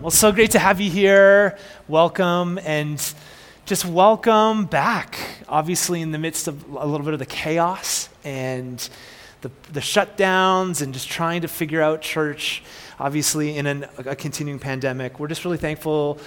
Well, so great to have you here. Welcome, and just welcome back. Obviously, in the midst of a little bit of the chaos and the shutdowns and just trying to figure out church, obviously in a continuing pandemic, we're just really thankful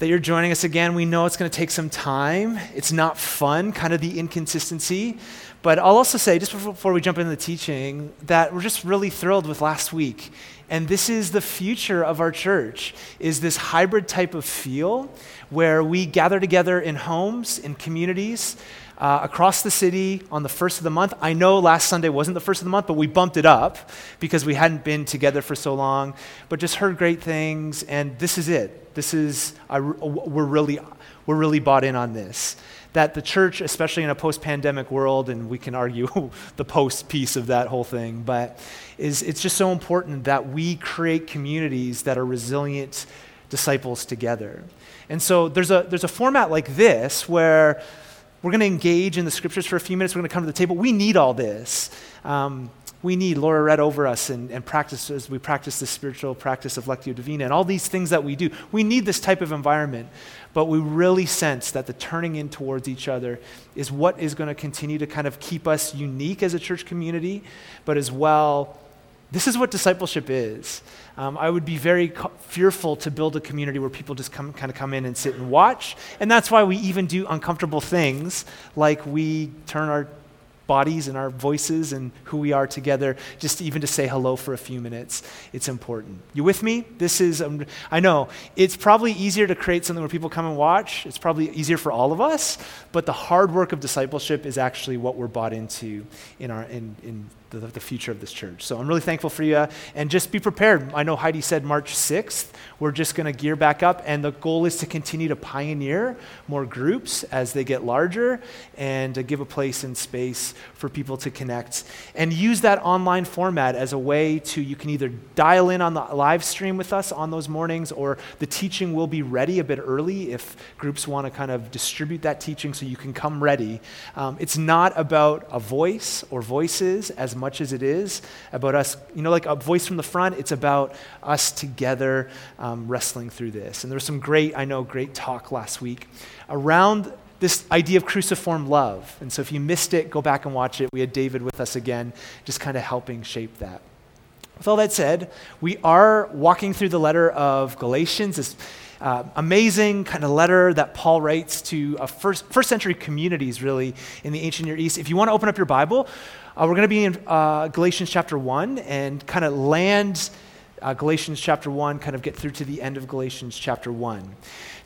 that you're joining us again. We know it's going to take some time. It's not fun, kind of the inconsistency. But I'll also say, just before we jump into the teaching, that we're just really thrilled with last week. And this is the future of our church, is this hybrid type of feel where we gather together in homes, in communities, across the city on the first of the month. I know last Sunday wasn't the first of the month, but we bumped it up because we hadn't been together for so long, but just heard great things, and this is it. This is, we're really bought in on this. That the church, especially in a post-pandemic world, and we can argue the post piece of that whole thing, but it's just so important that we create communities that are resilient disciples together. And so there's a format like this where we're going to engage in the scriptures for a few minutes. We're going to come to the table. We need all this. We need Laura read over us and practice as we practice the spiritual practice of Lectio Divina and all these things that we do. We need this type of environment, but we really sense that the turning in towards each other is what is going to continue to kind of keep us unique as a church community, but as well, this is what discipleship is. I would be very fearful to build a community where people just come in and sit and watch, and that's why we even do uncomfortable things like we turn our bodies and our voices and who we are together, just even to say hello for a few minutes. It's important. You with me? This is, I know, it's probably easier to create something where people come and watch. It's probably easier for all of us, but the hard work of discipleship is actually what we're bought into in the future of this church. So I'm really thankful for you, and just be prepared. I know Heidi said March 6th, we're just going to gear back up, and the goal is to continue to pioneer more groups as they get larger and to give a place and space for people to connect and use that online format as a way to, you can either dial in on the live stream with us on those mornings, or the teaching will be ready a bit early if groups want to kind of distribute that teaching so you can come ready. It's not about a voice or voices as much as it is about us, like a voice from the front. It's about us together wrestling through this. And there was some great talk last week around this idea of cruciform love. And so if you missed it, go back and watch it. We had David with us again, just kind of helping shape that. With all that said, we are walking through the letter of Galatians, this amazing kind of letter that Paul writes to first century communities, really, in the ancient Near East. If you want to open up your Bible, we're going to be in Galatians chapter 1 and kind of land Galatians chapter 1, kind of get through to the end of Galatians chapter 1.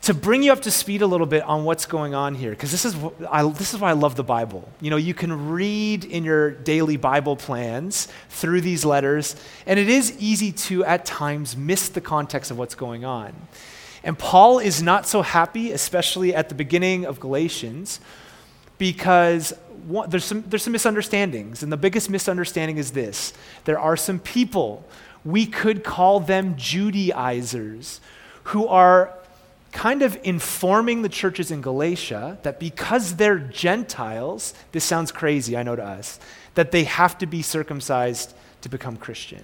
To bring you up to speed a little bit on what's going on here, because this is why I love the Bible. You can read in your daily Bible plans through these letters, and it is easy to, at times, miss the context of what's going on. And Paul is not so happy, especially at the beginning of Galatians, because there's some misunderstandings, and the biggest misunderstanding is this. There are some people, we could call them Judaizers, who are kind of informing the churches in Galatia that because they're Gentiles, this sounds crazy, I know, to us, that they have to be circumcised to become Christian.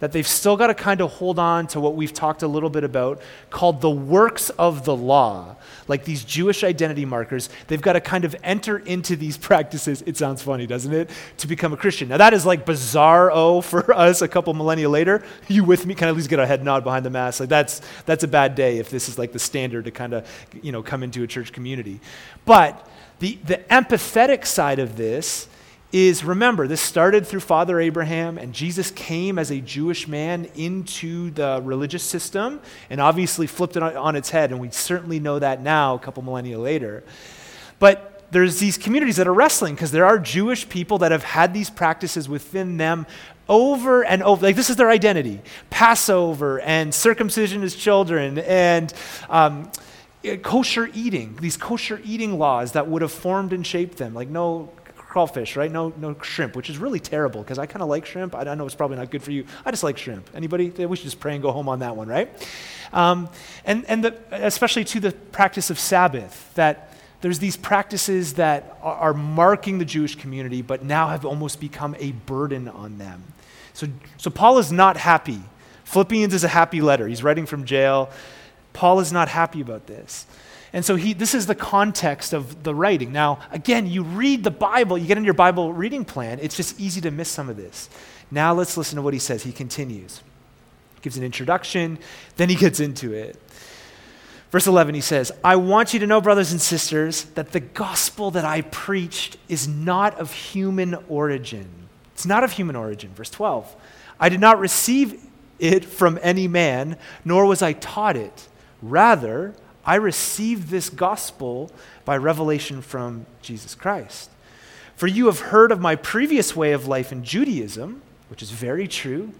That they've still got to kind of hold on to what we've talked a little bit about called the works of the law, like these Jewish identity markers. They've got to kind of enter into these practices, it sounds funny, doesn't it, to become a Christian. Now that is like bizarro for us a couple millennia later. You with me? Can I at least get a head nod behind the mask? Like that's a bad day if this is like the standard to kind of, come into a church community. But the empathetic side of this is, remember, this started through Father Abraham, and Jesus came as a Jewish man into the religious system and obviously flipped it on its head, and we certainly know that now a couple millennia later. But there's these communities that are wrestling because there are Jewish people that have had these practices within them over and over. Like, this is their identity. Passover and circumcision as children and kosher eating, these kosher eating laws that would have formed and shaped them. Like, no crawfish, right? No shrimp, which is really terrible because I kind of like shrimp. I know it's probably not good for you. I just like shrimp. Anybody? We should just pray and go home on that one, right? And especially to the practice of Sabbath, that there's these practices that are marking the Jewish community, but now have almost become a burden on them. So Paul is not happy Philippians is a happy letter. He's writing from jail. Paul is not happy about this. And so this is the context of the writing. Now, again, you read the Bible, you get in your Bible reading plan, it's just easy to miss some of this. Now let's listen to what he says. He continues. He gives an introduction, then he gets into it. Verse 11, he says, I want you to know, brothers and sisters, that the gospel that I preached is not of human origin. It's not of human origin. Verse 12, I did not receive it from any man, nor was I taught it. Rather, I received this gospel by revelation from Jesus Christ. For you have heard of my previous way of life in Judaism, which is very true.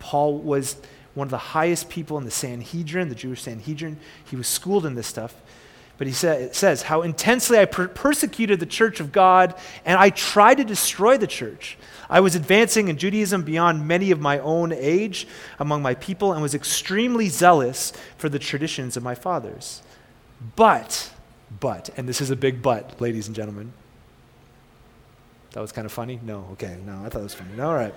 Paul was one of the highest people in the Sanhedrin, the Jewish Sanhedrin. He was schooled in this stuff. But it says, how intensely I persecuted the church of God, and I tried to destroy the church. I was advancing in Judaism beyond many of my own age among my people and was extremely zealous for the traditions of my fathers. But, and this is a big but, ladies and gentlemen. That was kind of funny? No, okay, no, I thought it was funny. All right.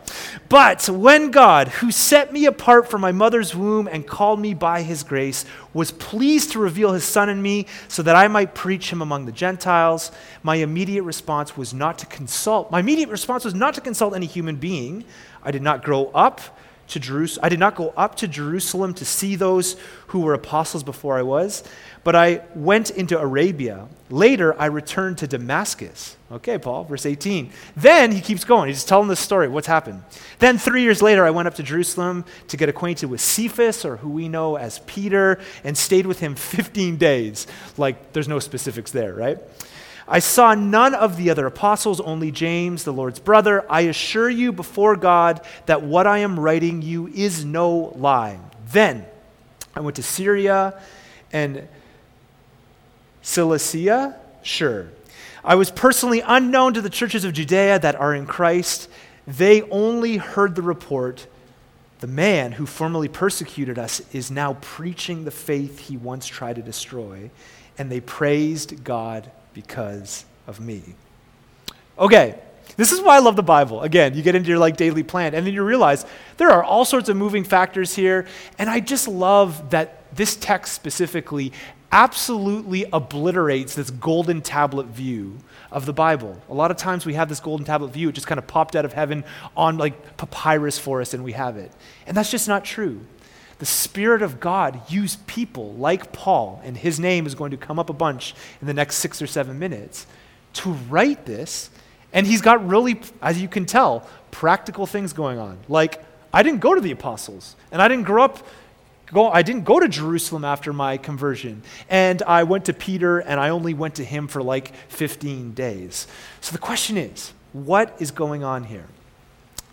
But when God, who set me apart from my mother's womb and called me by his grace, was pleased to reveal his son in me so that I might preach him among the Gentiles, my immediate response was not to consult any human being. I did not go up to Jerusalem to see those who were apostles before I was, but I went into Arabia. Later, I returned to Damascus. Okay, Paul, verse 18. Then he keeps going. He's telling this story, what's happened. Then 3 years later, I went up to Jerusalem to get acquainted with Cephas, or who we know as Peter, and stayed with him 15 days. Like, there's no specifics there, right? I saw none of the other apostles, only James, the Lord's brother. I assure you before God that what I am writing you is no lie. Then I went to Syria and Cilicia. Sure. I was personally unknown to the churches of Judea that are in Christ. They only heard the report. The man who formerly persecuted us is now preaching the faith he once tried to destroy, and they praised God because of me. Okay, this is why I love the Bible. Again, you get into your daily plan, and then you realize there are all sorts of moving factors here, and I just love that this text specifically absolutely obliterates this golden tablet view of the Bible. A lot of times we have this golden tablet view, it just kind of popped out of heaven on papyrus for us, and we have it. And that's just not true. The Spirit of God used people like Paul, and his name is going to come up a bunch in the next 6 or 7 minutes, to write this. And he's got really, as you can tell, practical things going on. Like, I didn't go to the apostles, and I didn't go to Jerusalem after my conversion, and I went to Peter, and I only went to him for 15 days. So the question is, what is going on here?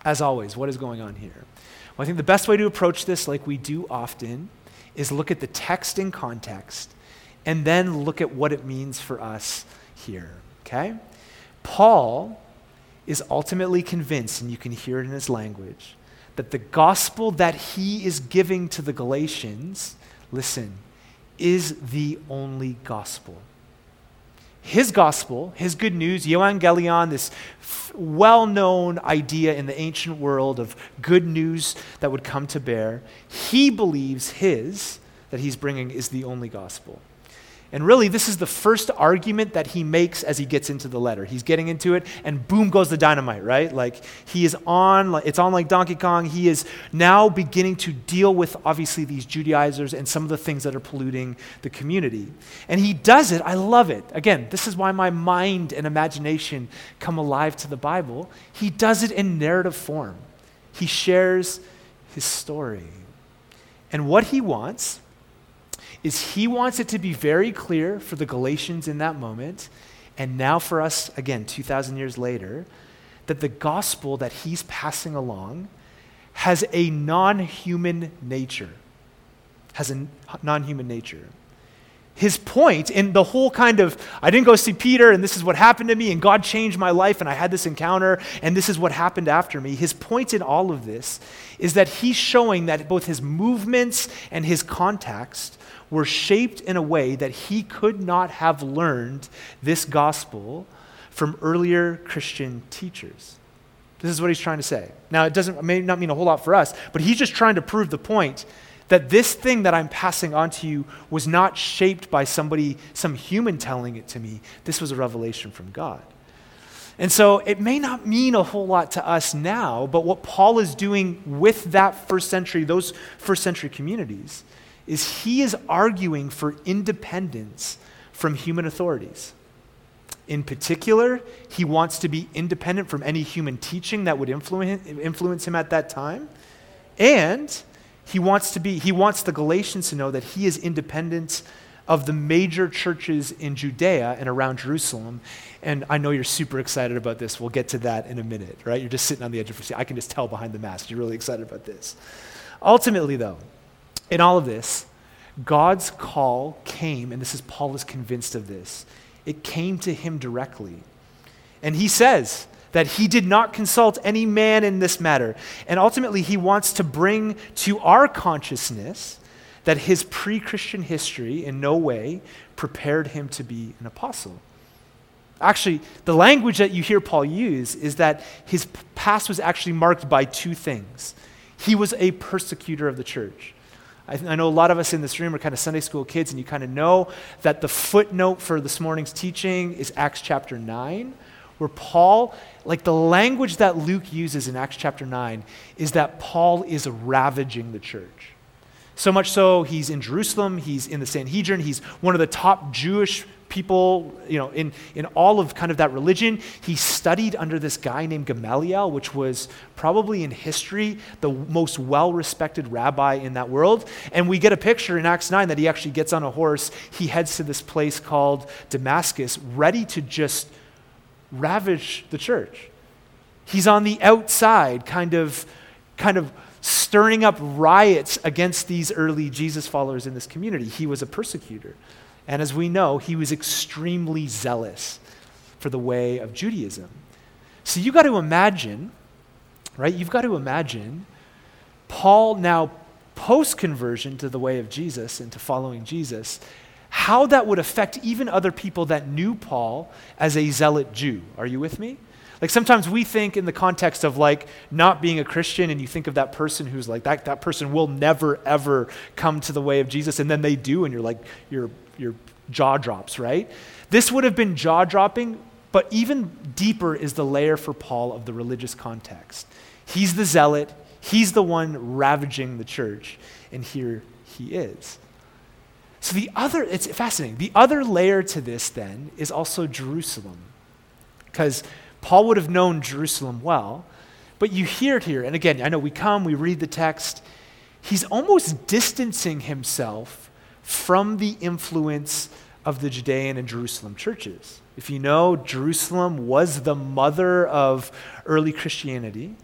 As always, what is going on here? I think the best way to approach this, like we do often, is look at the text in context and then look at what it means for us here, okay? Paul is ultimately convinced, and you can hear it in his language, that the gospel that he is giving to the Galatians, listen, is the only gospel. His gospel, his good news, euangelion, this well-known idea in the ancient world of good news that would come to bear, he believes that he's bringing is the only gospel. And really, this is the first argument that he makes as he gets into the letter. He's getting into it, and boom goes the dynamite, right? He is on, it's on like Donkey Kong. He is now beginning to deal with, obviously, these Judaizers and some of the things that are polluting the community. And he does it. I love it. Again, this is why my mind and imagination come alive to the Bible. He does it in narrative form. He shares his story. And what he wants is he wants it to be very clear for the Galatians in that moment, and now for us, again, 2,000 years later, that the gospel that he's passing along has a non-human nature. His point in the whole I didn't go see Peter, and this is what happened to me, and God changed my life, and I had this encounter, and this is what happened after me. His point in all of this is that he's showing that both his movements and his context were shaped in a way that he could not have learned this gospel from earlier Christian teachers. This is what he's trying to say. Now, it doesn't may not mean a whole lot for us, but he's just trying to prove the point that this thing that I'm passing on to you was not shaped by somebody, some human telling it to me. This was a revelation from God. And so it may not mean a whole lot to us now, but what Paul is doing with that first century, those first century communities, is he is arguing for independence from human authorities. In particular, he wants to be independent from any human teaching that would influence him at that time. And he wants the Galatians to know that he is independent of the major churches in Judea and around Jerusalem. And I know you're super excited about this. We'll get to that in a minute, right? You're just sitting on the edge of your seat. I can just tell behind the mask you're really excited about this. Ultimately, though, in all of this, God's call came, and this is Paul is convinced of this, it came to him directly. And he says that he did not consult any man in this matter. And ultimately, he wants to bring to our consciousness that his pre-Christian history in no way prepared him to be an apostle. Actually, the language that you hear Paul use is that his past was actually marked by two things. He was a persecutor of the church. I know a lot of us in this room are kind of Sunday school kids, and you kind of know that the footnote for this morning's teaching is Acts chapter 9, where Paul, like the language that Luke uses in Acts chapter 9, is that Paul is ravaging the church. So much so, he's in Jerusalem, he's in the Sanhedrin, he's one of the top Jewish people, you know, in all of kind of that religion. He studied under this guy named Gamaliel, which was probably in history the most well-respected rabbi in that world. And we get a picture in Acts 9 that he actually gets on a horse, he heads to this place called Damascus, ready to just ravage the church. He's on the outside, kind of stirring up riots against these early Jesus followers in this community. He was a persecutor. And as we know, he was extremely zealous for the way of Judaism. So you've got to imagine, right? You've got to imagine Paul now post-conversion to the way of Jesus and to following Jesus, how that would affect even other people that knew Paul as a zealot Jew. Are you with me? Like sometimes we think in the context of like not being a Christian, and you think of that person who's like that person will never ever come to the way of Jesus, and then they do, and you're like your jaw drops, right? This would have been jaw dropping, but even deeper is the layer for Paul of the religious context. He's the zealot, he's the one ravaging the church, and here he is. So it's fascinating. The other layer to this then is also Jerusalem, because Paul would have known Jerusalem well, but you hear it here, and again, I know we read the text, he's almost distancing himself from the influence of the Judean and Jerusalem churches. If you know, Jerusalem was the mother of early Christianity,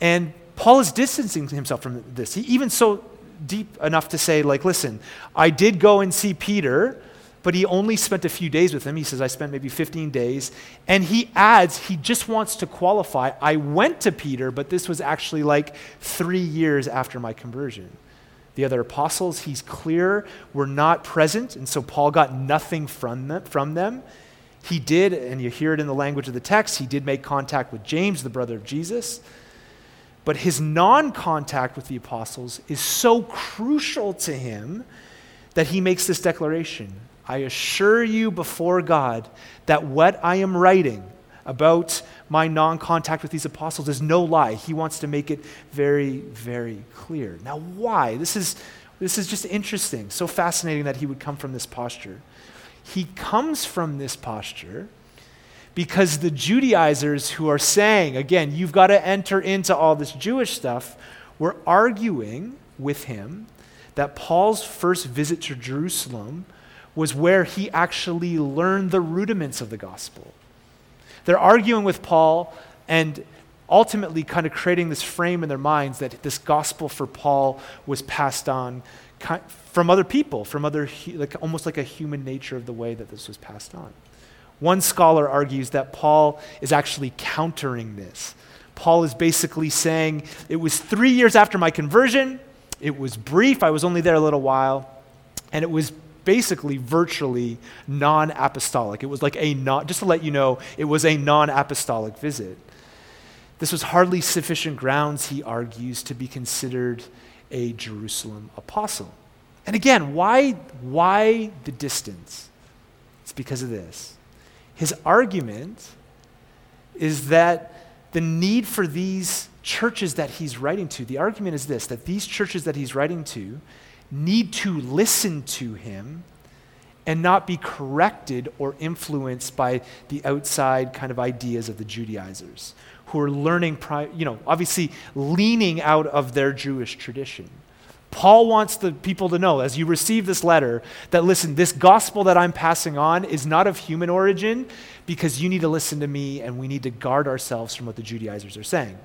and Paul is distancing himself from this. He even so deep enough to say, like, listen, I did go and see Peter, but he only spent a few days with him. He says, I spent maybe 15 days. And he adds, he just wants to qualify, I went to Peter, but this was actually like 3 years after my conversion. The other apostles, he's clear, were not present, and so Paul got nothing from them. He did, and you hear it in the language of the text, he did make contact with James, the brother of Jesus. But his non-contact with the apostles is so crucial to him that he makes this declaration. I assure you before God that what I am writing about my non-contact with these apostles is no lie. He wants to make it very, very clear. Now, why? This is just interesting. So fascinating that he would come from this posture. He comes from this posture because the Judaizers who are saying, again, you've got to enter into all this Jewish stuff, were arguing with him that Paul's first visit to Jerusalem was where he actually learned the rudiments of the gospel. They're arguing with Paul and ultimately kind of creating this frame in their minds that this gospel for Paul was passed on from other people, from other, like almost like a human nature of the way that this was passed on. One scholar argues that Paul is actually countering this. Paul is basically saying, it was 3 years after my conversion, it was brief, I was only there a little while, and it was basically virtually non-apostolic. It was like just to let you know, it was a non-apostolic visit. This was hardly sufficient grounds, he argues, to be considered a Jerusalem apostle. And again, why the distance? It's because of this. His argument is that the need for these churches that he's writing to, the argument is this, that these churches that he's writing to need to listen to him and not be corrected or influenced by the outside kind of ideas of the Judaizers, who are learning, obviously leaning out of their Jewish tradition. Paul wants the people to know, as you receive this letter, that listen, this gospel that I'm passing on is not of human origin, because you need to listen to me and we need to guard ourselves from what the Judaizers are saying.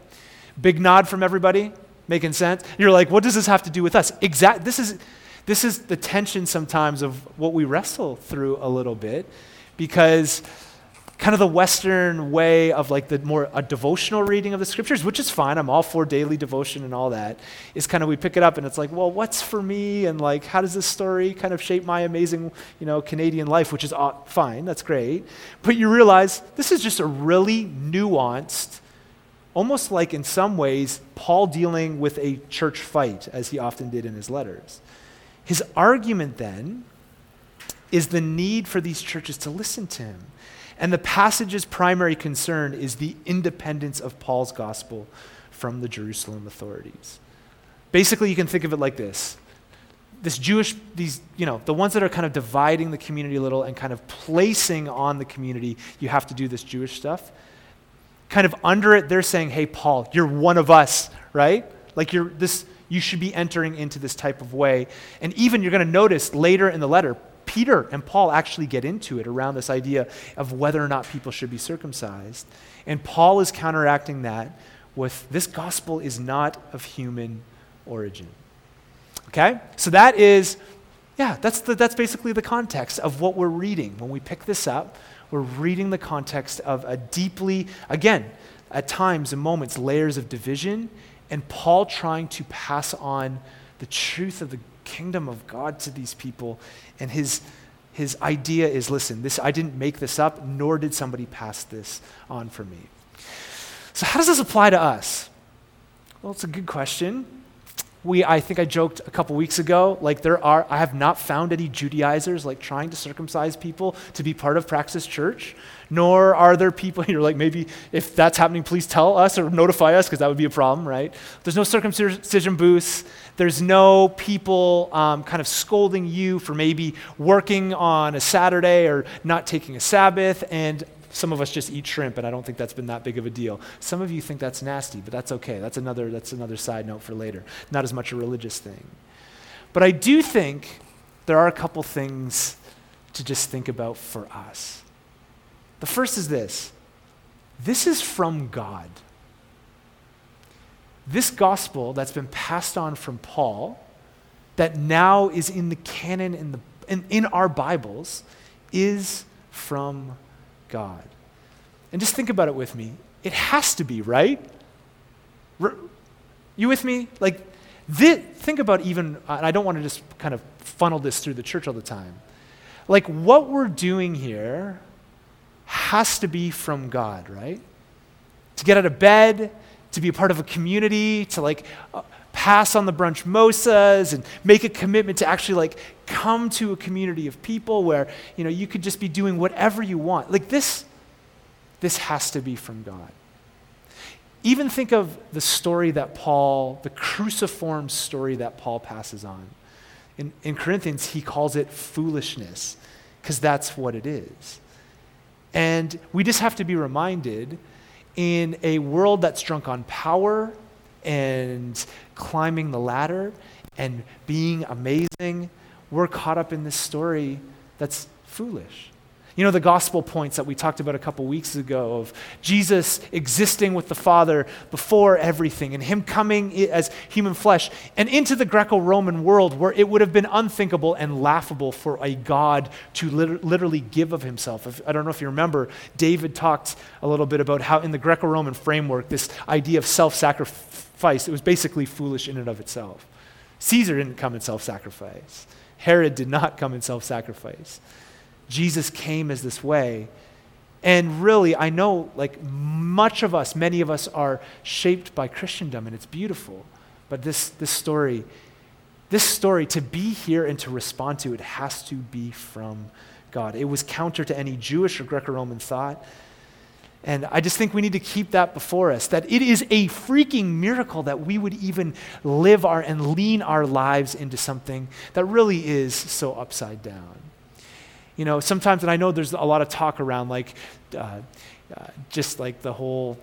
Big nod from everybody, making sense? You're like, what does this have to do with us? Exactly. This is the tension sometimes of what we wrestle through a little bit, because kind of the Western way of like a devotional reading of the scriptures, which is fine, I'm all for daily devotion and all that, is kind of we pick it up and it's like, well, what's for me? And like, how does this story kind of shape my amazing, Canadian life, which is fine, that's great. But you realize this is just a really nuanced, almost like in some ways, Paul dealing with a church fight as he often did in his letters. His argument then is the need for these churches to listen to him. And the passage's primary concern is the independence of Paul's gospel from the Jerusalem authorities. Basically, you can think of it like this. The ones that are kind of dividing the community a little and kind of placing on the community, you have to do this Jewish stuff. Kind of under it, they're saying, hey, Paul, you're one of us, right? Like you should be entering into this type of way. And even you're going to notice later in the letter, Peter and Paul actually get into it around this idea of whether or not people should be circumcised. And Paul is counteracting that with this gospel is not of human origin. Okay? So that's basically the context of what we're reading. When we pick this up, we're reading the context of a deeply, again, at times and moments, layers of division, and Paul trying to pass on the truth of the kingdom of God to these people, and his idea is, listen, this, I didn't make this up, nor did somebody pass this on for me. So how does this apply to us? Well, it's a good question. I think I joked a couple weeks ago, like I have not found any Judaizers like trying to circumcise people to be part of Praxis Church, nor are there people, you're like, maybe if that's happening, please tell us or notify us, because that would be a problem, right? There's no circumcision booths. There's no people kind of scolding you for maybe working on a Saturday or not taking a Sabbath, and some of us just eat shrimp, and I don't think that's been that big of a deal. Some of you think that's nasty, but that's okay. That's another side note for later. Not as much a religious thing. But I do think there are a couple things to just think about for us. The first is this. This is from God. This gospel that's been passed on from Paul, that now is in the canon in our Bibles, is from God. And just think about it with me. It has to be, right? You with me? Like, think about even, and I don't want to just kind of funnel this through the church all the time. Like, what we're doing here has to be from God, right? To get out of bed, to be a part of a community, to like pass on the brunch mosas and make a commitment to actually like come to a community of people where, you could just be doing whatever you want. Like this has to be from God. Even think of the cruciform story that Paul passes on. In Corinthians, he calls it foolishness, because that's what it is. And we just have to be reminded, in a world that's drunk on power and climbing the ladder and being amazing, we're caught up in this story that's foolish. The gospel points that we talked about a couple weeks ago of Jesus existing with the Father before everything and him coming as human flesh and into the Greco-Roman world where it would have been unthinkable and laughable for a God to literally give of himself. I don't know if you remember, David talked a little bit about how in the Greco-Roman framework, this idea of self-sacrifice, it was basically foolish in and of itself. Caesar didn't come in self-sacrifice. Herod did not come in self-sacrifice. Jesus came as this way, And really, I know, like many of us are shaped by Christendom, and it's beautiful. But this story, to be here and to respond to, it has to be from God. It was counter to any Jewish or Greco-Roman thought. And I just think we need to keep that before us, that it is a freaking miracle that we would even live and lean our lives into something that really is so upside down. You know, sometimes, and I know there's a lot of talk around like, just like the whole,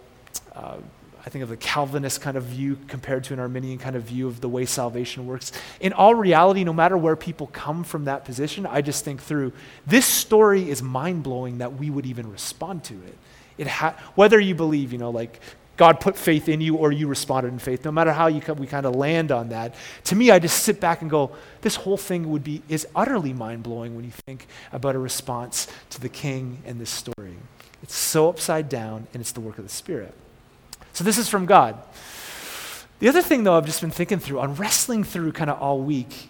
I think of the Calvinist kind of view compared to an Arminian kind of view of the way salvation works. In all reality, no matter where people come from that position, I just think through, this story is mind-blowing that we would even respond to it. Whether you believe, you know, like God put faith in you or you responded in faith, no matter how we kind of land on that, to me, I just sit back and go, this whole thing is utterly mind-blowing when you think about a response to the King and this story. It's so upside down, and it's the work of the Spirit. So this is from God. The other thing, though, I've just been thinking through, I'm wrestling through kind of all week,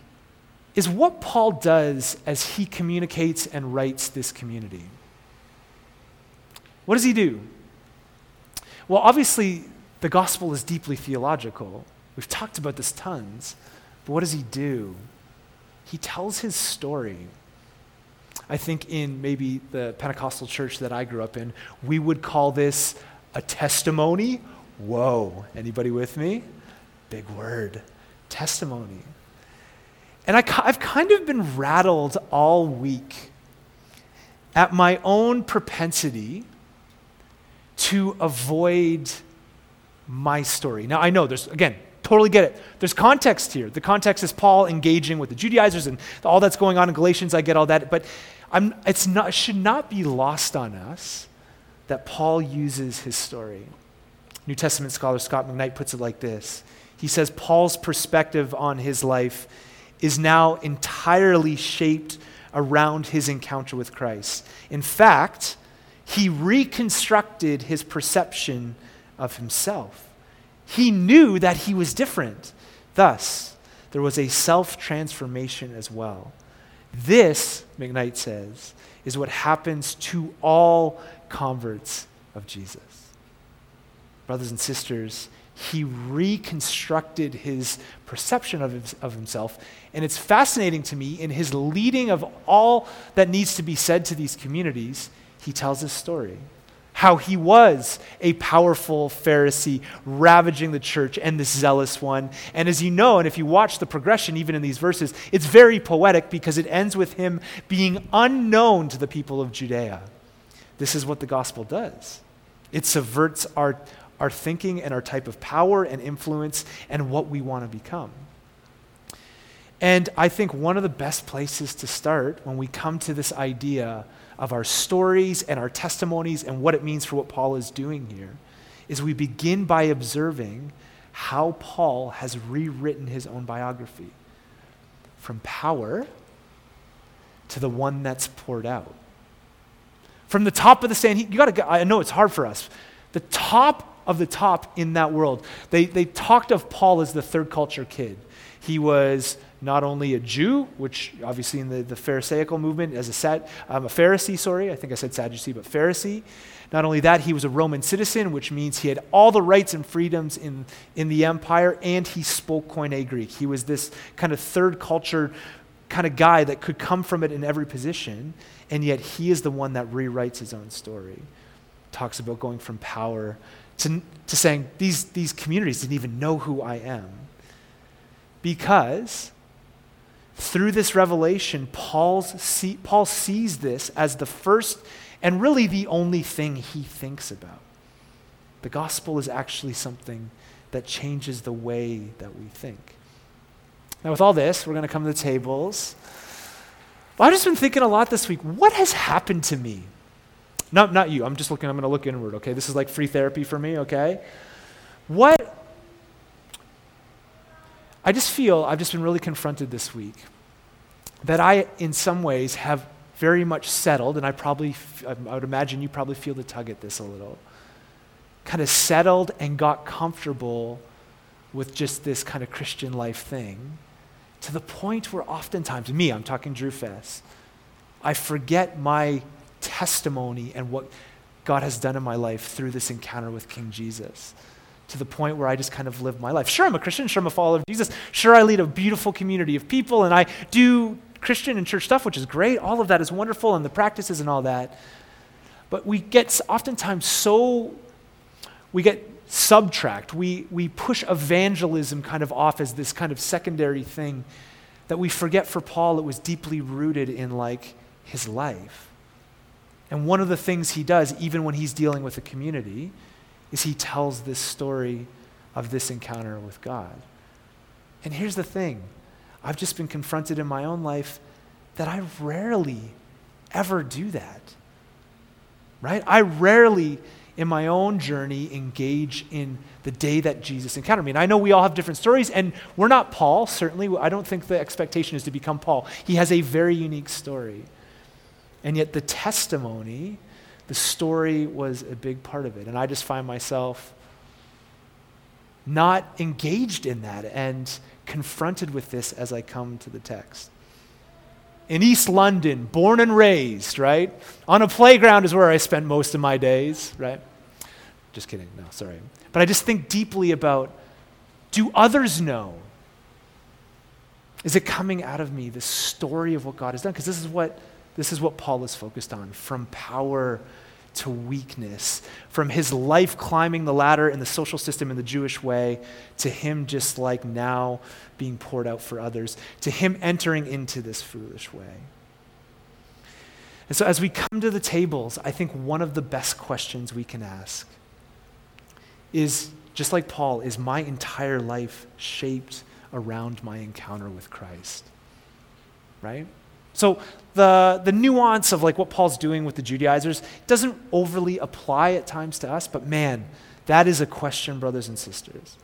is what Paul does as he communicates and writes this community. What does he do? Well, obviously, the gospel is deeply theological. We've talked about this tons. But what does he do? He tells his story. I think in maybe the Pentecostal church that I grew up in, we would call this a testimony. Whoa, anybody with me? Big word, testimony. And I've kind of been rattled all week at my own propensity to avoid my story. Now I know totally get it. There's context here. The context is Paul engaging with the Judaizers and all that's going on in Galatians. I get all that, but it should not be lost on us that Paul uses his story. New Testament scholar Scott McKnight puts it like this. He says, Paul's perspective on his life is now entirely shaped around his encounter with Christ. In fact, he reconstructed his perception of himself. He knew that he was different. Thus, there was a self-transformation as well. This, McKnight says, is what happens to all converts of Jesus. Brothers and sisters, he reconstructed his perception of himself, and it's fascinating to me, in his leading of all that needs to be said to these communities, he tells his story. How he was a powerful Pharisee ravaging the church and this zealous one. And as you know, and if you watch the progression even in these verses, it's very poetic because it ends with him being unknown to the people of Judea. This is what the gospel does. It subverts our thinking and our type of power and influence and what we want to become. And I think one of the best places to start when we come to this idea of our stories and our testimonies and what it means for what Paul is doing here is we begin by observing how Paul has rewritten his own biography from power to the one that's poured out. From the top of the Sanhedrin, I know it's hard for us, the top of the top in that world. They talked of Paul as the third culture kid. He was not only a Jew, which obviously in the Pharisaical movement, as a Pharisee, I think I said Sadducee, but Pharisee. Not only that, he was a Roman citizen, which means he had all the rights and freedoms in the empire, and he spoke Koine Greek. He was this kind of third culture kind of guy that could come from it in every position, and yet he is the one that rewrites his own story. Talks about going from power to saying, these communities didn't even know who I am. Because through this revelation, Paul sees this as the first and really the only thing he thinks about. The gospel is actually something that changes the way that we think. Now with all this, we're going to come to the tables. Well, I've just been thinking a lot this week. What has happened to me? Not you. I'm going to look inward, okay? This is like free therapy for me, okay? I just feel I've just been really confronted this week that I, in some ways, have very much settled, and I would imagine you probably feel the tug at this a little, kind of settled and got comfortable with just this kind of Christian life thing to the point where oftentimes, I'm talking Drew Fess, I forget my testimony and what God has done in my life through this encounter with King Jesus, to the point where I just kind of live my life. Sure, I'm a Christian. Sure, I'm a follower of Jesus. Sure, I lead a beautiful community of people, and I do Christian and church stuff, which is great. All of that is wonderful, and the practices and all that. But we get oftentimes we get subtract. We push evangelism kind of off as this kind of secondary thing that we forget for Paul it was deeply rooted in like his life. And one of the things he does, even when he's dealing with a community, is he tells this story of this encounter with God. And here's the thing. I've just been confronted in my own life that I rarely ever do that, right? I rarely, in my own journey, engage in the day that Jesus encountered me. And I know we all have different stories, and we're not Paul, certainly. I don't think the expectation is to become Paul. He has a very unique story. And yet the testimony, the story was a big part of it. And I just find myself not engaged in that and confronted with this as I come to the text. In East London, born and raised, right? On a playground is where I spent most of my days, right? Just kidding, no, sorry. But I just think deeply about, do others know? Is it coming out of me, the story of what God has done? Because this is what Paul is focused on, from power to weakness, from his life climbing the ladder in the social system in the Jewish way, to him just like now being poured out for others, to him entering into this foolish way. And so as we come to the tables, I think one of the best questions we can ask is, just like Paul, is my entire life shaped around my encounter with Christ, right? So the nuance of like what Paul's doing with the Judaizers doesn't overly apply at times to us, but man, that is a question, brothers and sisters,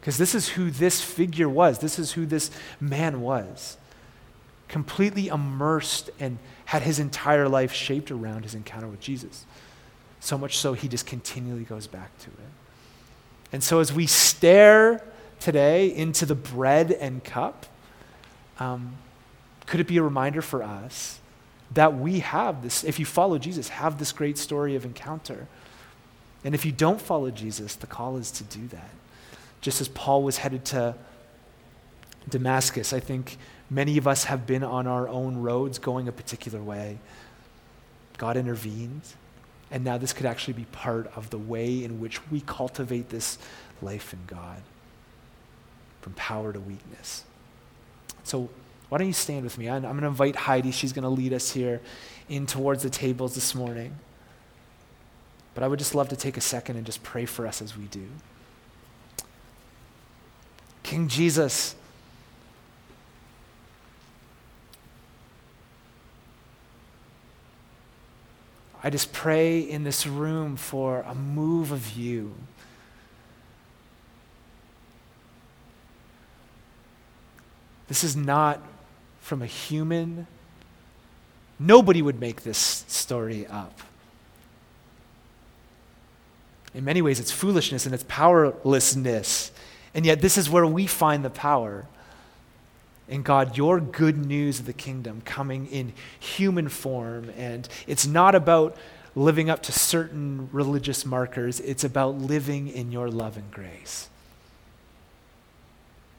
because this is who this figure was. This is who this man was, completely immersed and had his entire life shaped around his encounter with Jesus, so much so he just continually goes back to it. And so as we stare today into the bread and cup, could it be a reminder for us that we have this, if you follow Jesus, have this great story of encounter. And if you don't follow Jesus, the call is to do that. Just as Paul was headed to Damascus, I think many of us have been on our own roads going a particular way. God intervened, and now this could actually be part of the way in which we cultivate this life in God, from power to weakness. So, why don't you stand with me? I'm going to invite Heidi. She's going to lead us here in towards the tables this morning. But I would just love to take a second and just pray for us as we do. King Jesus, I just pray in this room for a move of you. This is not from a human. Nobody would make this story up. In many ways, it's foolishness and it's powerlessness. And yet this is where we find the power. And God, your good news of the kingdom coming in human form. And it's not about living up to certain religious markers. It's about living in your love and grace.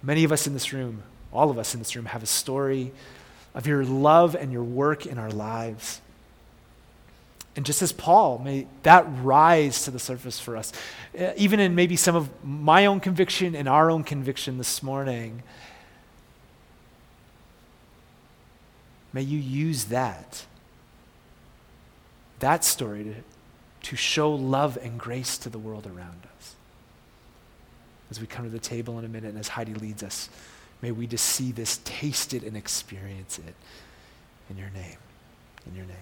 Many of us in this room, all of us in this room, have a story of your love and your work in our lives. And just as Paul, may that rise to the surface for us. Even in maybe some of my own conviction and our own conviction this morning, may you use that story to show love and grace to the world around us. As we come to the table in a minute and as Heidi leads us, may we just see this, taste it, and experience it. In your name. In your name.